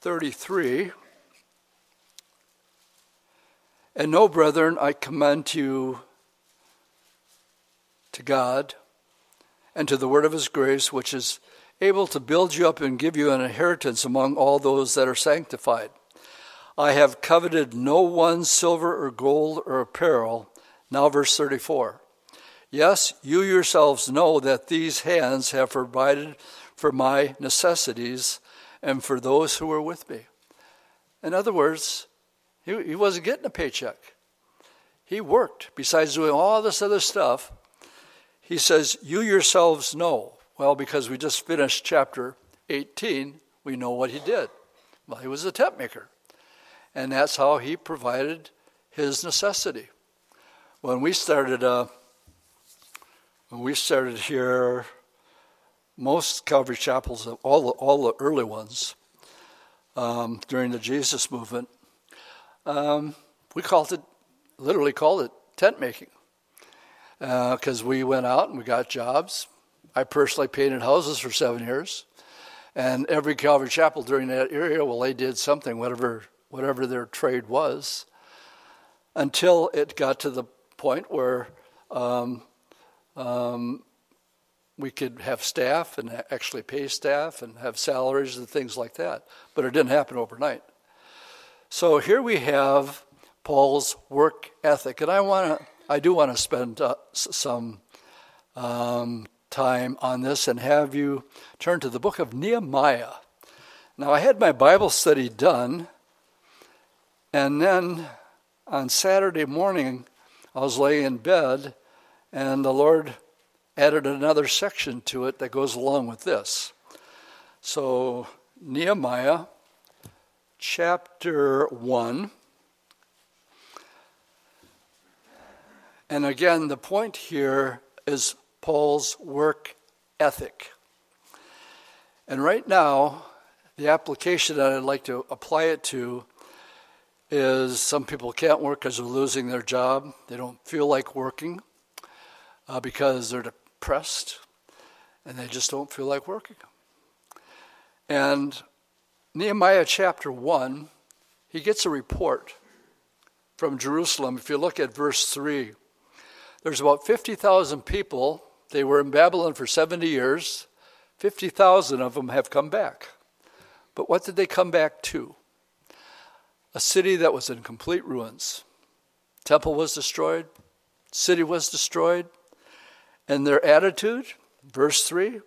thirty-three. And no, brethren, I commend you to God and to the word of his grace, which is able to build you up and give you an inheritance among all those that are sanctified. I have coveted no one's silver or gold or apparel. Now verse thirty-four. Yes, you yourselves know that these hands have provided for my necessities and for those who were with me. In other words, he, he wasn't getting a paycheck. He worked. Besides doing all this other stuff, he says, you yourselves know. Well, because we just finished chapter eighteen, we know what he did. Well, he was a tent maker. And that's how he provided his necessity. When we started, uh, when we started here, most Calvary chapels, all the, all the early ones, um, during the Jesus movement, um, we called it, literally called it tent making, because uh, we went out and we got jobs. I personally painted houses for seven years, and every Calvary chapel during that area, well, they did something, whatever whatever their trade was, until it got to the point where Um, um, we could have staff and actually pay staff and have salaries and things like that. But it didn't happen overnight. So here we have Paul's work ethic. And I want to, I do want to spend uh, some um, time on this and have you turn to the book of Nehemiah. Now, I had my Bible study done. And then on Saturday morning, I was laying in bed and the Lord added another section to it that goes along with this. So Nehemiah chapter one. And again, the point here is Paul's work ethic. And right now, the application that I'd like to apply it to is some people can't work because they're losing their job. They don't feel like working uh, because they're depressed. Pressed, and they just don't feel like working. And Nehemiah chapter one, he gets a report from Jerusalem. If you look at verse three, there's about fifty thousand people. They were in Babylon for seventy years. fifty thousand of them have come back. But what did they come back to? A city that was in complete ruins. Temple was destroyed. City was destroyed. And their attitude, verse three,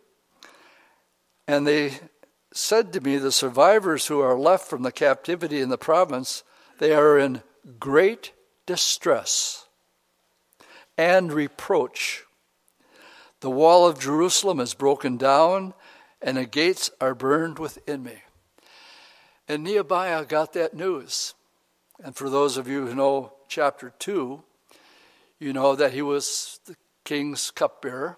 and they said to me, the survivors who are left from the captivity in the province, they are in great distress and reproach. The wall of Jerusalem is broken down, and the gates are burned within me. And Nehemiah got that news. And for those of you who know chapter two, you know that he was the king's cupbearer,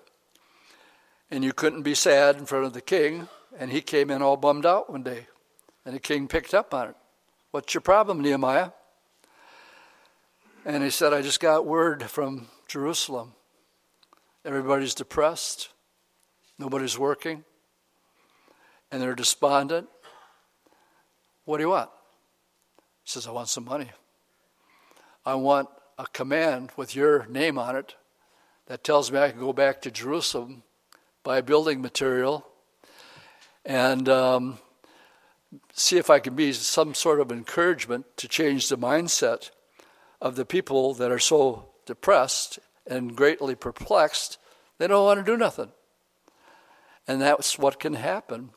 and you couldn't be sad in front of the king, and he came in all bummed out one day, and the king picked up on it. What's your problem, Nehemiah? And he said, I just got word from Jerusalem. Everybody's depressed. Nobody's working. And they're despondent. What do you want? He says, I want some money. I want a command with your name on it that tells me I can go back to Jerusalem, buy building material, and um, see if I can be some sort of encouragement to change the mindset of the people that are so depressed and greatly perplexed. They don't want to do nothing. And that's what can happen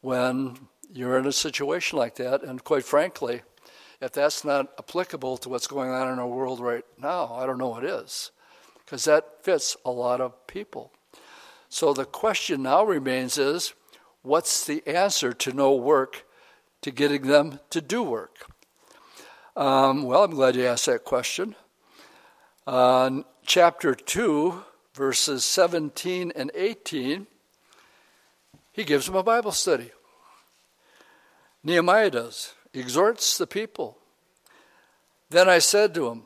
when you're in a situation like that. And quite frankly, if that's not applicable to what's going on in our world right now, I don't know what is, because that fits a lot of people. So the question now remains is, what's the answer to no work to getting them to do work? Um, well, I'm glad you asked that question. Uh, chapter two, verses seventeen and eighteen, he gives them a Bible study. Nehemiah does, exhorts the people. Then I said to him,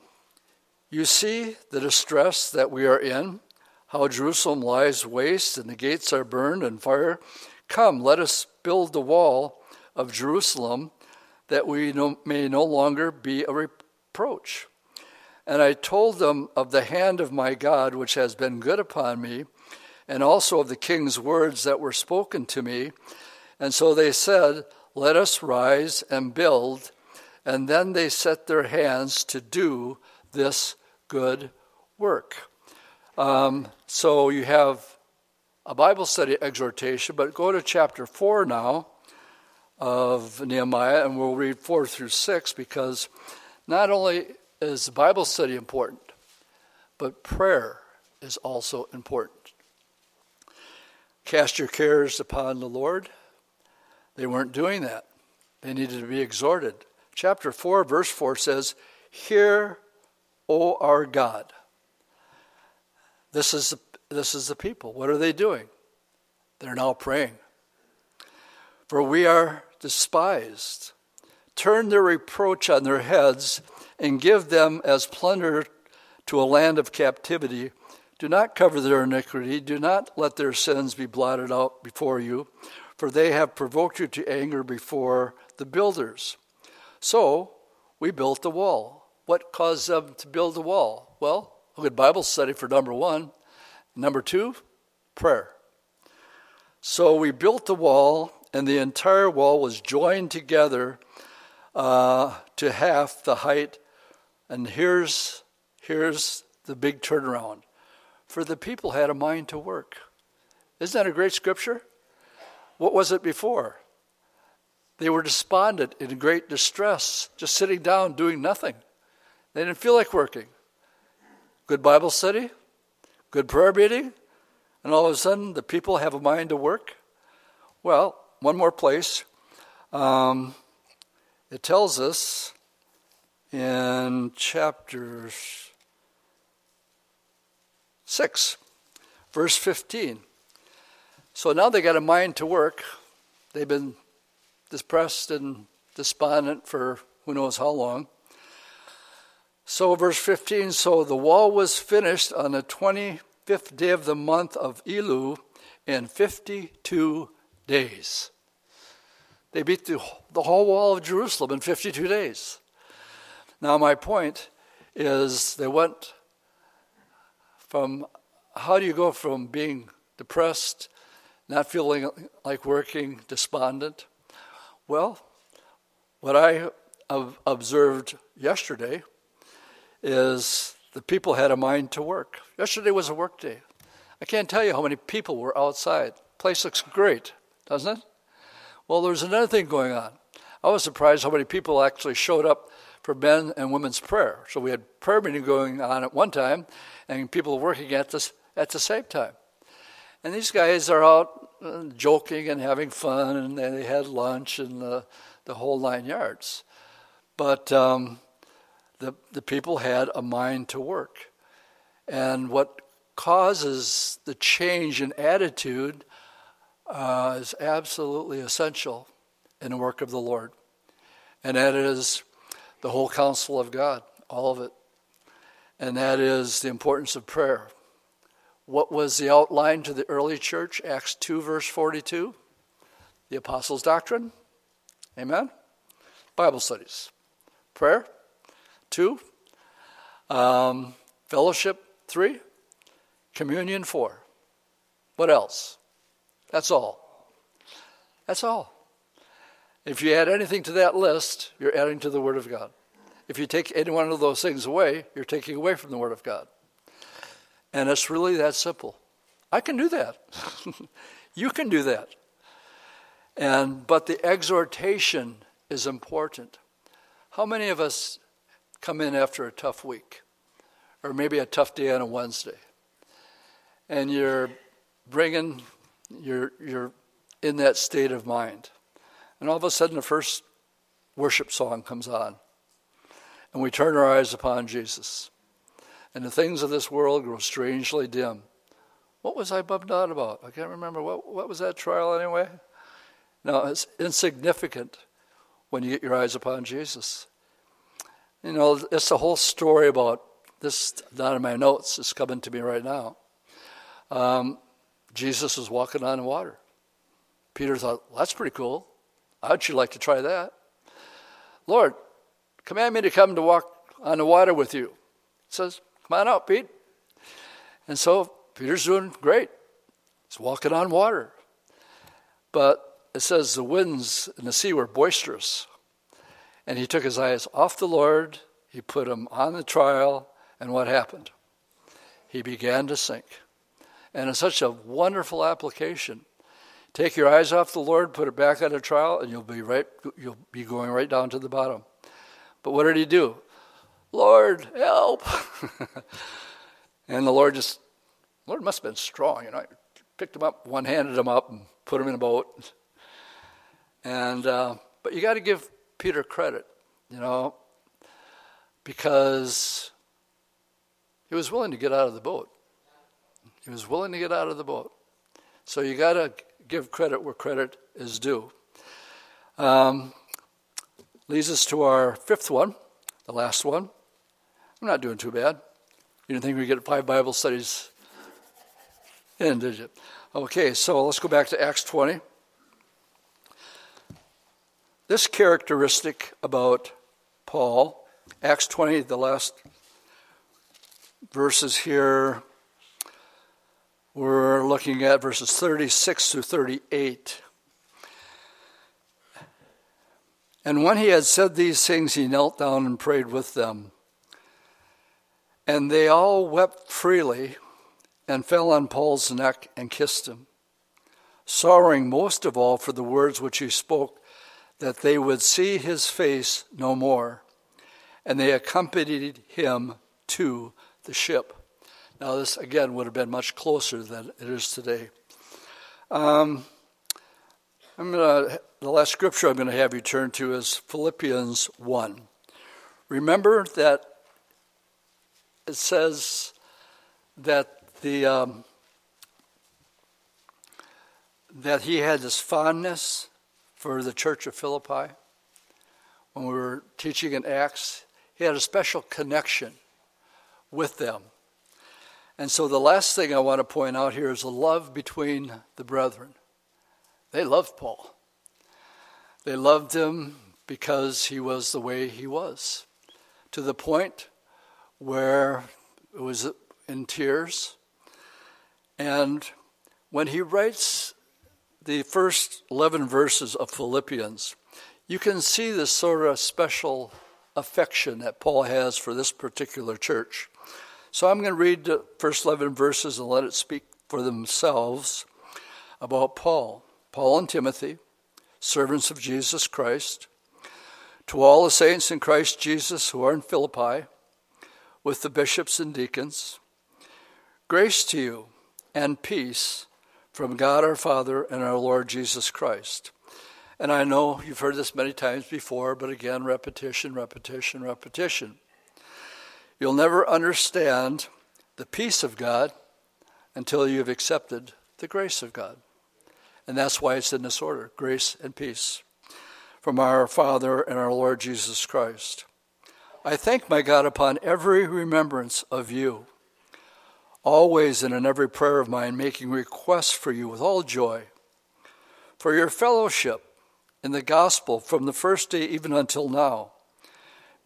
you see the distress that we are in, how Jerusalem lies waste and the gates are burned and fire. Come, let us build the wall of Jerusalem that we no, may no longer be a reproach. And I told them of the hand of my God, which has been good upon me, and also of the king's words that were spoken to me. And so they said, let us rise and build. And then they set their hands to do this good work. Um, so you have a Bible study exhortation, but go to chapter four now of Nehemiah, and we'll read four through six, because not only is the Bible study important, but prayer is also important. Cast your cares upon the Lord. They weren't doing that. They needed to be exhorted. Chapter four, verse four says, hear, O our God. This is the This is the people. What are they doing? They're now praying. For we are despised. Turn their reproach on their heads and give them as plunder to a land of captivity. Do not cover their iniquity. Do not let their sins be blotted out before you, for they have provoked you to anger before the builders. So we built the wall. What caused them to build the wall? Well, a good Bible study for number one. Number two, prayer. So we built the wall, and the entire wall was joined together uh, to half the height. And here's, here's the big turnaround. For the people had a mind to work. Isn't that a great scripture? What was it before? They were despondent, in great distress, just sitting down, doing nothing. They didn't feel like working. Good Bible study? Good prayer meeting, and all of a sudden the people have a mind to work. Well, one more place. Um, it tells us in chapter six, verse fifteen. So now they got a mind to work. They've been depressed and despondent for who knows how long. So verse fifteen, so the wall was finished on the twenty-fifth day of the month of Elu in fifty-two days. They beat the, the whole wall of Jerusalem in fifty-two days. Now my point is, they went from, how do you go from being depressed, not feeling like working, despondent? Well, what I observed yesterday is the people had a mind to work. Yesterday was a work day. I can't tell you how many people were outside. Place looks great, doesn't it? Well, there's another thing going on. I was surprised how many people actually showed up for men and women's prayer. So we had prayer meeting going on at one time and people working at this at the same time. And these guys are out uh, joking and having fun, and they had lunch and uh, the whole nine yards. But um The, the people had a mind to work. And what causes the change in attitude uh, is absolutely essential in the work of the Lord. And that is the whole counsel of God, all of it. and that is the importance of prayer. What was the outline to the early church? Acts two, verse forty-two. The apostles' doctrine. Amen. Bible studies. Prayer. Two. Um, fellowship. Three. Communion. Four. What else? That's all. That's all. If you add anything to that list, you're adding to the Word of God. If you take any one of those things away, you're taking away from the Word of God. And it's really that simple. I can do that. You can do that. And but the exhortation is important. How many of us come in after a tough week or maybe a tough day on a Wednesday, and you're bringing, you're, you're in that state of mind, and all of a sudden the first worship song comes on, and we turn our eyes upon Jesus, and the things of this world grow strangely dim. What was I bummed out about? I can't remember. What, what was that trial anyway? No, it's insignificant when you get your eyes upon Jesus. You know, it's the whole story about this, not in my notes, it's coming to me right now. Um, Jesus was walking on water. Peter thought, well, that's pretty cool. I'd sure like to try that. Lord, command me to come to walk on the water with you. He says, come on out, Pete. And so Peter's doing great. He's walking on water. But it says the winds and the sea were boisterous. And he took his eyes off the Lord. He put him on the trial. And what happened? He began to sink. And it's such a wonderful application. Take your eyes off the Lord, put it back on the trial, and you'll be right. You'll be going right down to the bottom. But what did he do? Lord, help. And the Lord just, Lord must have been strong. You know, picked him up, one-handed him up, and put him in a boat. And uh, but you got to give Peter credit, you know, because he was willing to get out of the boat. He was willing to get out of the boat. So you got to give credit where credit is due. Um, leads us to our fifth one, the last one. I'm not doing too bad. You didn't think we'd get five Bible studies in, did you? Okay, so let's go back to Acts twenty. This characteristic about Paul, Acts twenty, the last verses here, we're looking at verses thirty-six through thirty-eight. And when he had said these things, he knelt down and prayed with them. And they all wept freely and fell on Paul's neck and kissed him, sorrowing most of all for the words which he spoke, that they would see his face no more. And they accompanied him to the ship. Now this, again, would have been much closer than it is today. Um, I'm gonna, the last scripture I'm going to have you turn to is Philippians one. Remember that it says that the um, that he had this fondness for the church of Philippi. When we were teaching in Acts, he had a special connection with them. And so the last thing I want to point out here is the love between the brethren. They loved Paul. They loved him because he was the way he was, to the point where it was in tears. And when he writes the first eleven verses of Philippians, you can see this sort of special affection that Paul has for this particular church. So I'm going to read the first eleven verses and let it speak for themselves about Paul. Paul and Timothy, servants of Jesus Christ, to all the saints in Christ Jesus who are in Philippi, with the bishops and deacons, grace to you and peace from God our Father and our Lord Jesus Christ. And I know you've heard this many times before, but again, repetition, repetition, repetition. You'll never understand the peace of God until you've accepted the grace of God. And that's why it's in this order, grace and peace, from our Father and our Lord Jesus Christ. I thank my God upon every remembrance of you, always and in every prayer of mine, making requests for you with all joy, for your fellowship in the gospel from the first day even until now,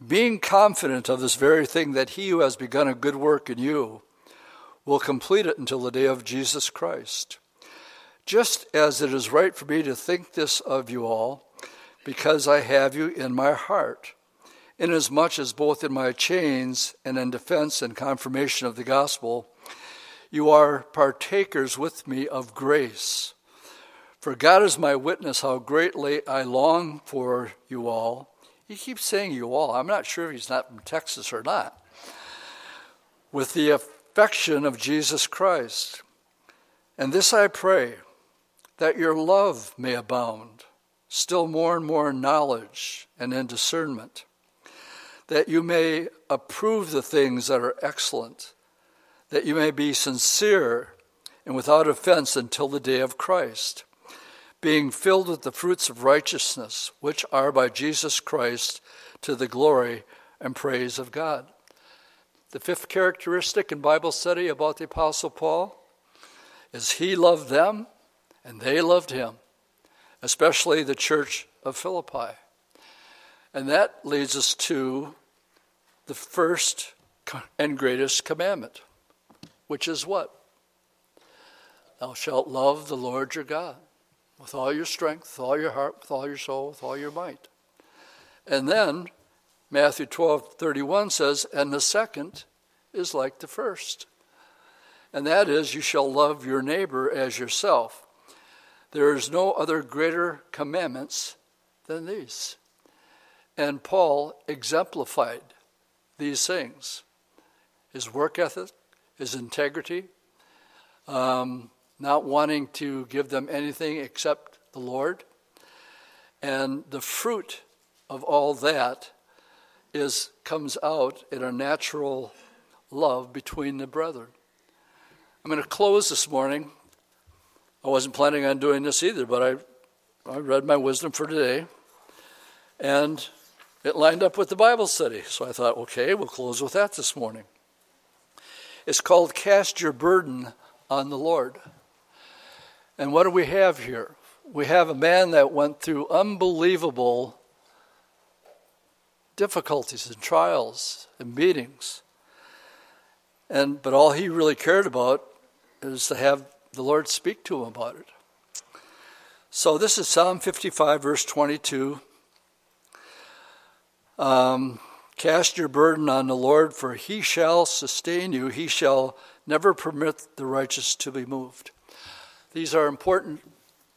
being confident of this very thing, that he who has begun a good work in you will complete it until the day of Jesus Christ. Just as it is right for me to think this of you all, because I have you in my heart, inasmuch as both in my chains and in defense and confirmation of the gospel, you are partakers with me of grace. For God is my witness how greatly I long for you all. He keeps saying you all. I'm not sure if he's not from Texas or not. With the affection of Jesus Christ. And this I pray, that your love may abound still more and more in knowledge and in discernment, that you may approve the things that are excellent, that you may be sincere and without offense until the day of Christ, being filled with the fruits of righteousness, which are by Jesus Christ to the glory and praise of God. The fifth characteristic in Bible study about the Apostle Paul is he loved them and they loved him, especially the church of Philippi. And that leads us to the first and greatest commandment, which is what? Thou shalt love the Lord your God with all your strength, with all your heart, with all your soul, with all your might. And then Matthew twelve thirty-one says, and the second is like the first. And that is, you shall love your neighbor as yourself. There is no other greater commandments than these. And Paul exemplified these things. His work ethic, his integrity, um, not wanting to give them anything except the Lord. And the fruit of all that is comes out in a natural love between the brethren. I'm going to close this morning. I wasn't planning on doing this either, but I, I read my wisdom for today, and it lined up with the Bible study. So I thought, okay, we'll close with that this morning. It's called Cast Your Burden on the Lord. And what do we have here? We have a man that went through unbelievable difficulties and trials and beatings, and but all he really cared about is to have the Lord speak to him about it. So this is Psalm fifty-five, verse twenty-two. Um, Cast your burden on the Lord, for he shall sustain you. He shall never permit the righteous to be moved. These are important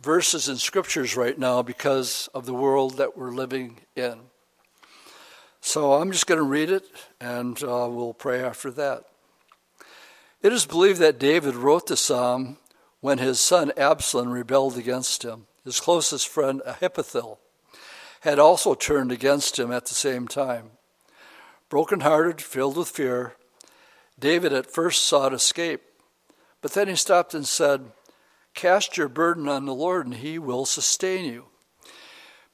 verses in scriptures right now because of the world that we're living in. So I'm just going to read it, and uh, we'll pray after that. It is believed that David wrote the psalm when his son Absalom rebelled against him. His closest friend Ahithophel had also turned against him at the same time. Brokenhearted, filled with fear, David at first sought escape, but then he stopped and said, "Cast your burden on the Lord, and he will sustain you."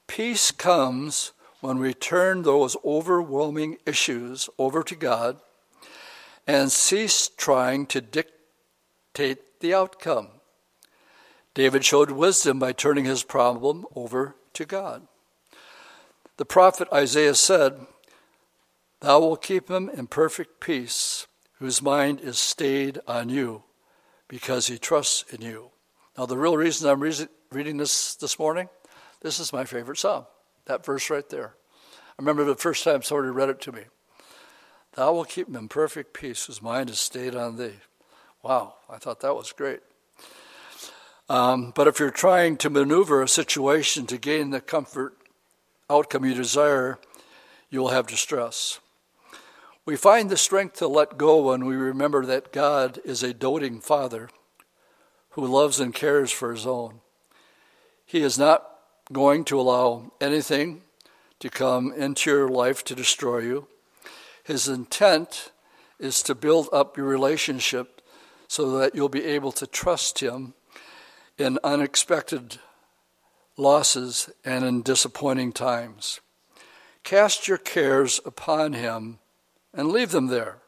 Peace comes when we turn those overwhelming issues over to God and cease trying to dictate the outcome. David showed wisdom by turning his problem over to God. The prophet Isaiah said, "Thou wilt keep him in perfect peace, whose mind is stayed on you, because he trusts in you." Now, the real reason I'm re- reading this this morning, this is my favorite psalm. That verse right there. I remember the first time somebody read it to me. Thou wilt keep him in perfect peace, whose mind is stayed on thee. Wow, I thought that was great. Um, but if you're trying to maneuver a situation to gain the comfort outcome you desire, you will have distress. We find the strength to let go when we remember that God is a doting father who loves and cares for his own. He is not going to allow anything to come into your life to destroy you. His intent is to build up your relationship so that you'll be able to trust him in unexpected losses and in disappointing times. Cast your cares upon him and leave them there.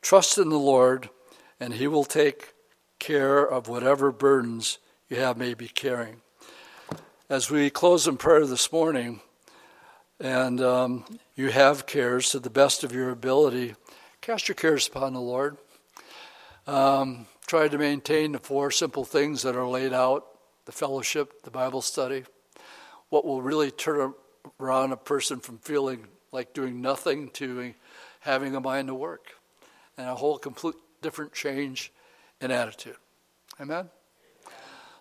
Trust in the Lord, and he will take care of whatever burdens you have may be carrying. As we close in prayer this morning, and um, you have cares to the best of your ability, cast your cares upon the Lord. Um, try to maintain the four simple things that are laid out, the fellowship, the Bible study, what will really turn around a person from feeling like doing nothing to having a mind to work, and a whole complete different change in attitude. Amen?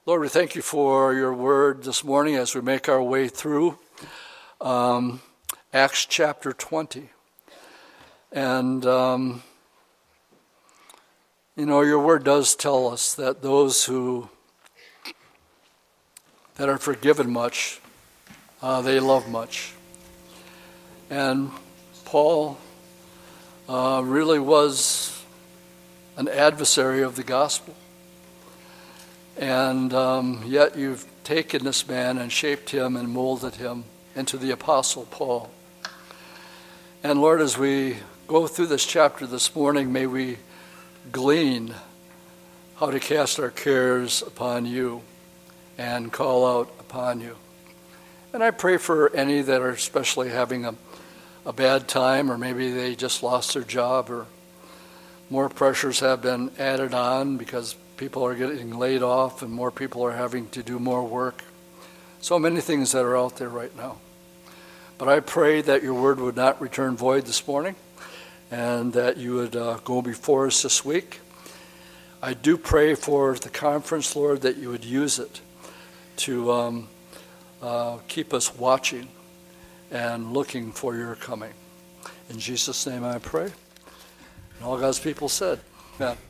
Lord, we thank you for your word this morning as we make our way through um, Acts chapter twenty. And, um, you know, your word does tell us that those who that are forgiven much, uh, they love much. And Paul uh, really was an adversary of the gospel. And um, yet you've taken this man and shaped him and molded him into the Apostle Paul. And Lord, as we go through this chapter this morning, may we glean how to cast our cares upon you and call out upon you. And I pray for any that are especially having a, a bad time, or maybe they just lost their job, or more pressures have been added on because people are getting laid off and more people are having to do more work. So many things that are out there right now. But I pray that your word would not return void this morning, and that you would uh, go before us this week. I do pray for the conference, Lord, that you would use it to um, uh, keep us watching and looking for your coming. In Jesus' name I pray. And all God's people said, amen.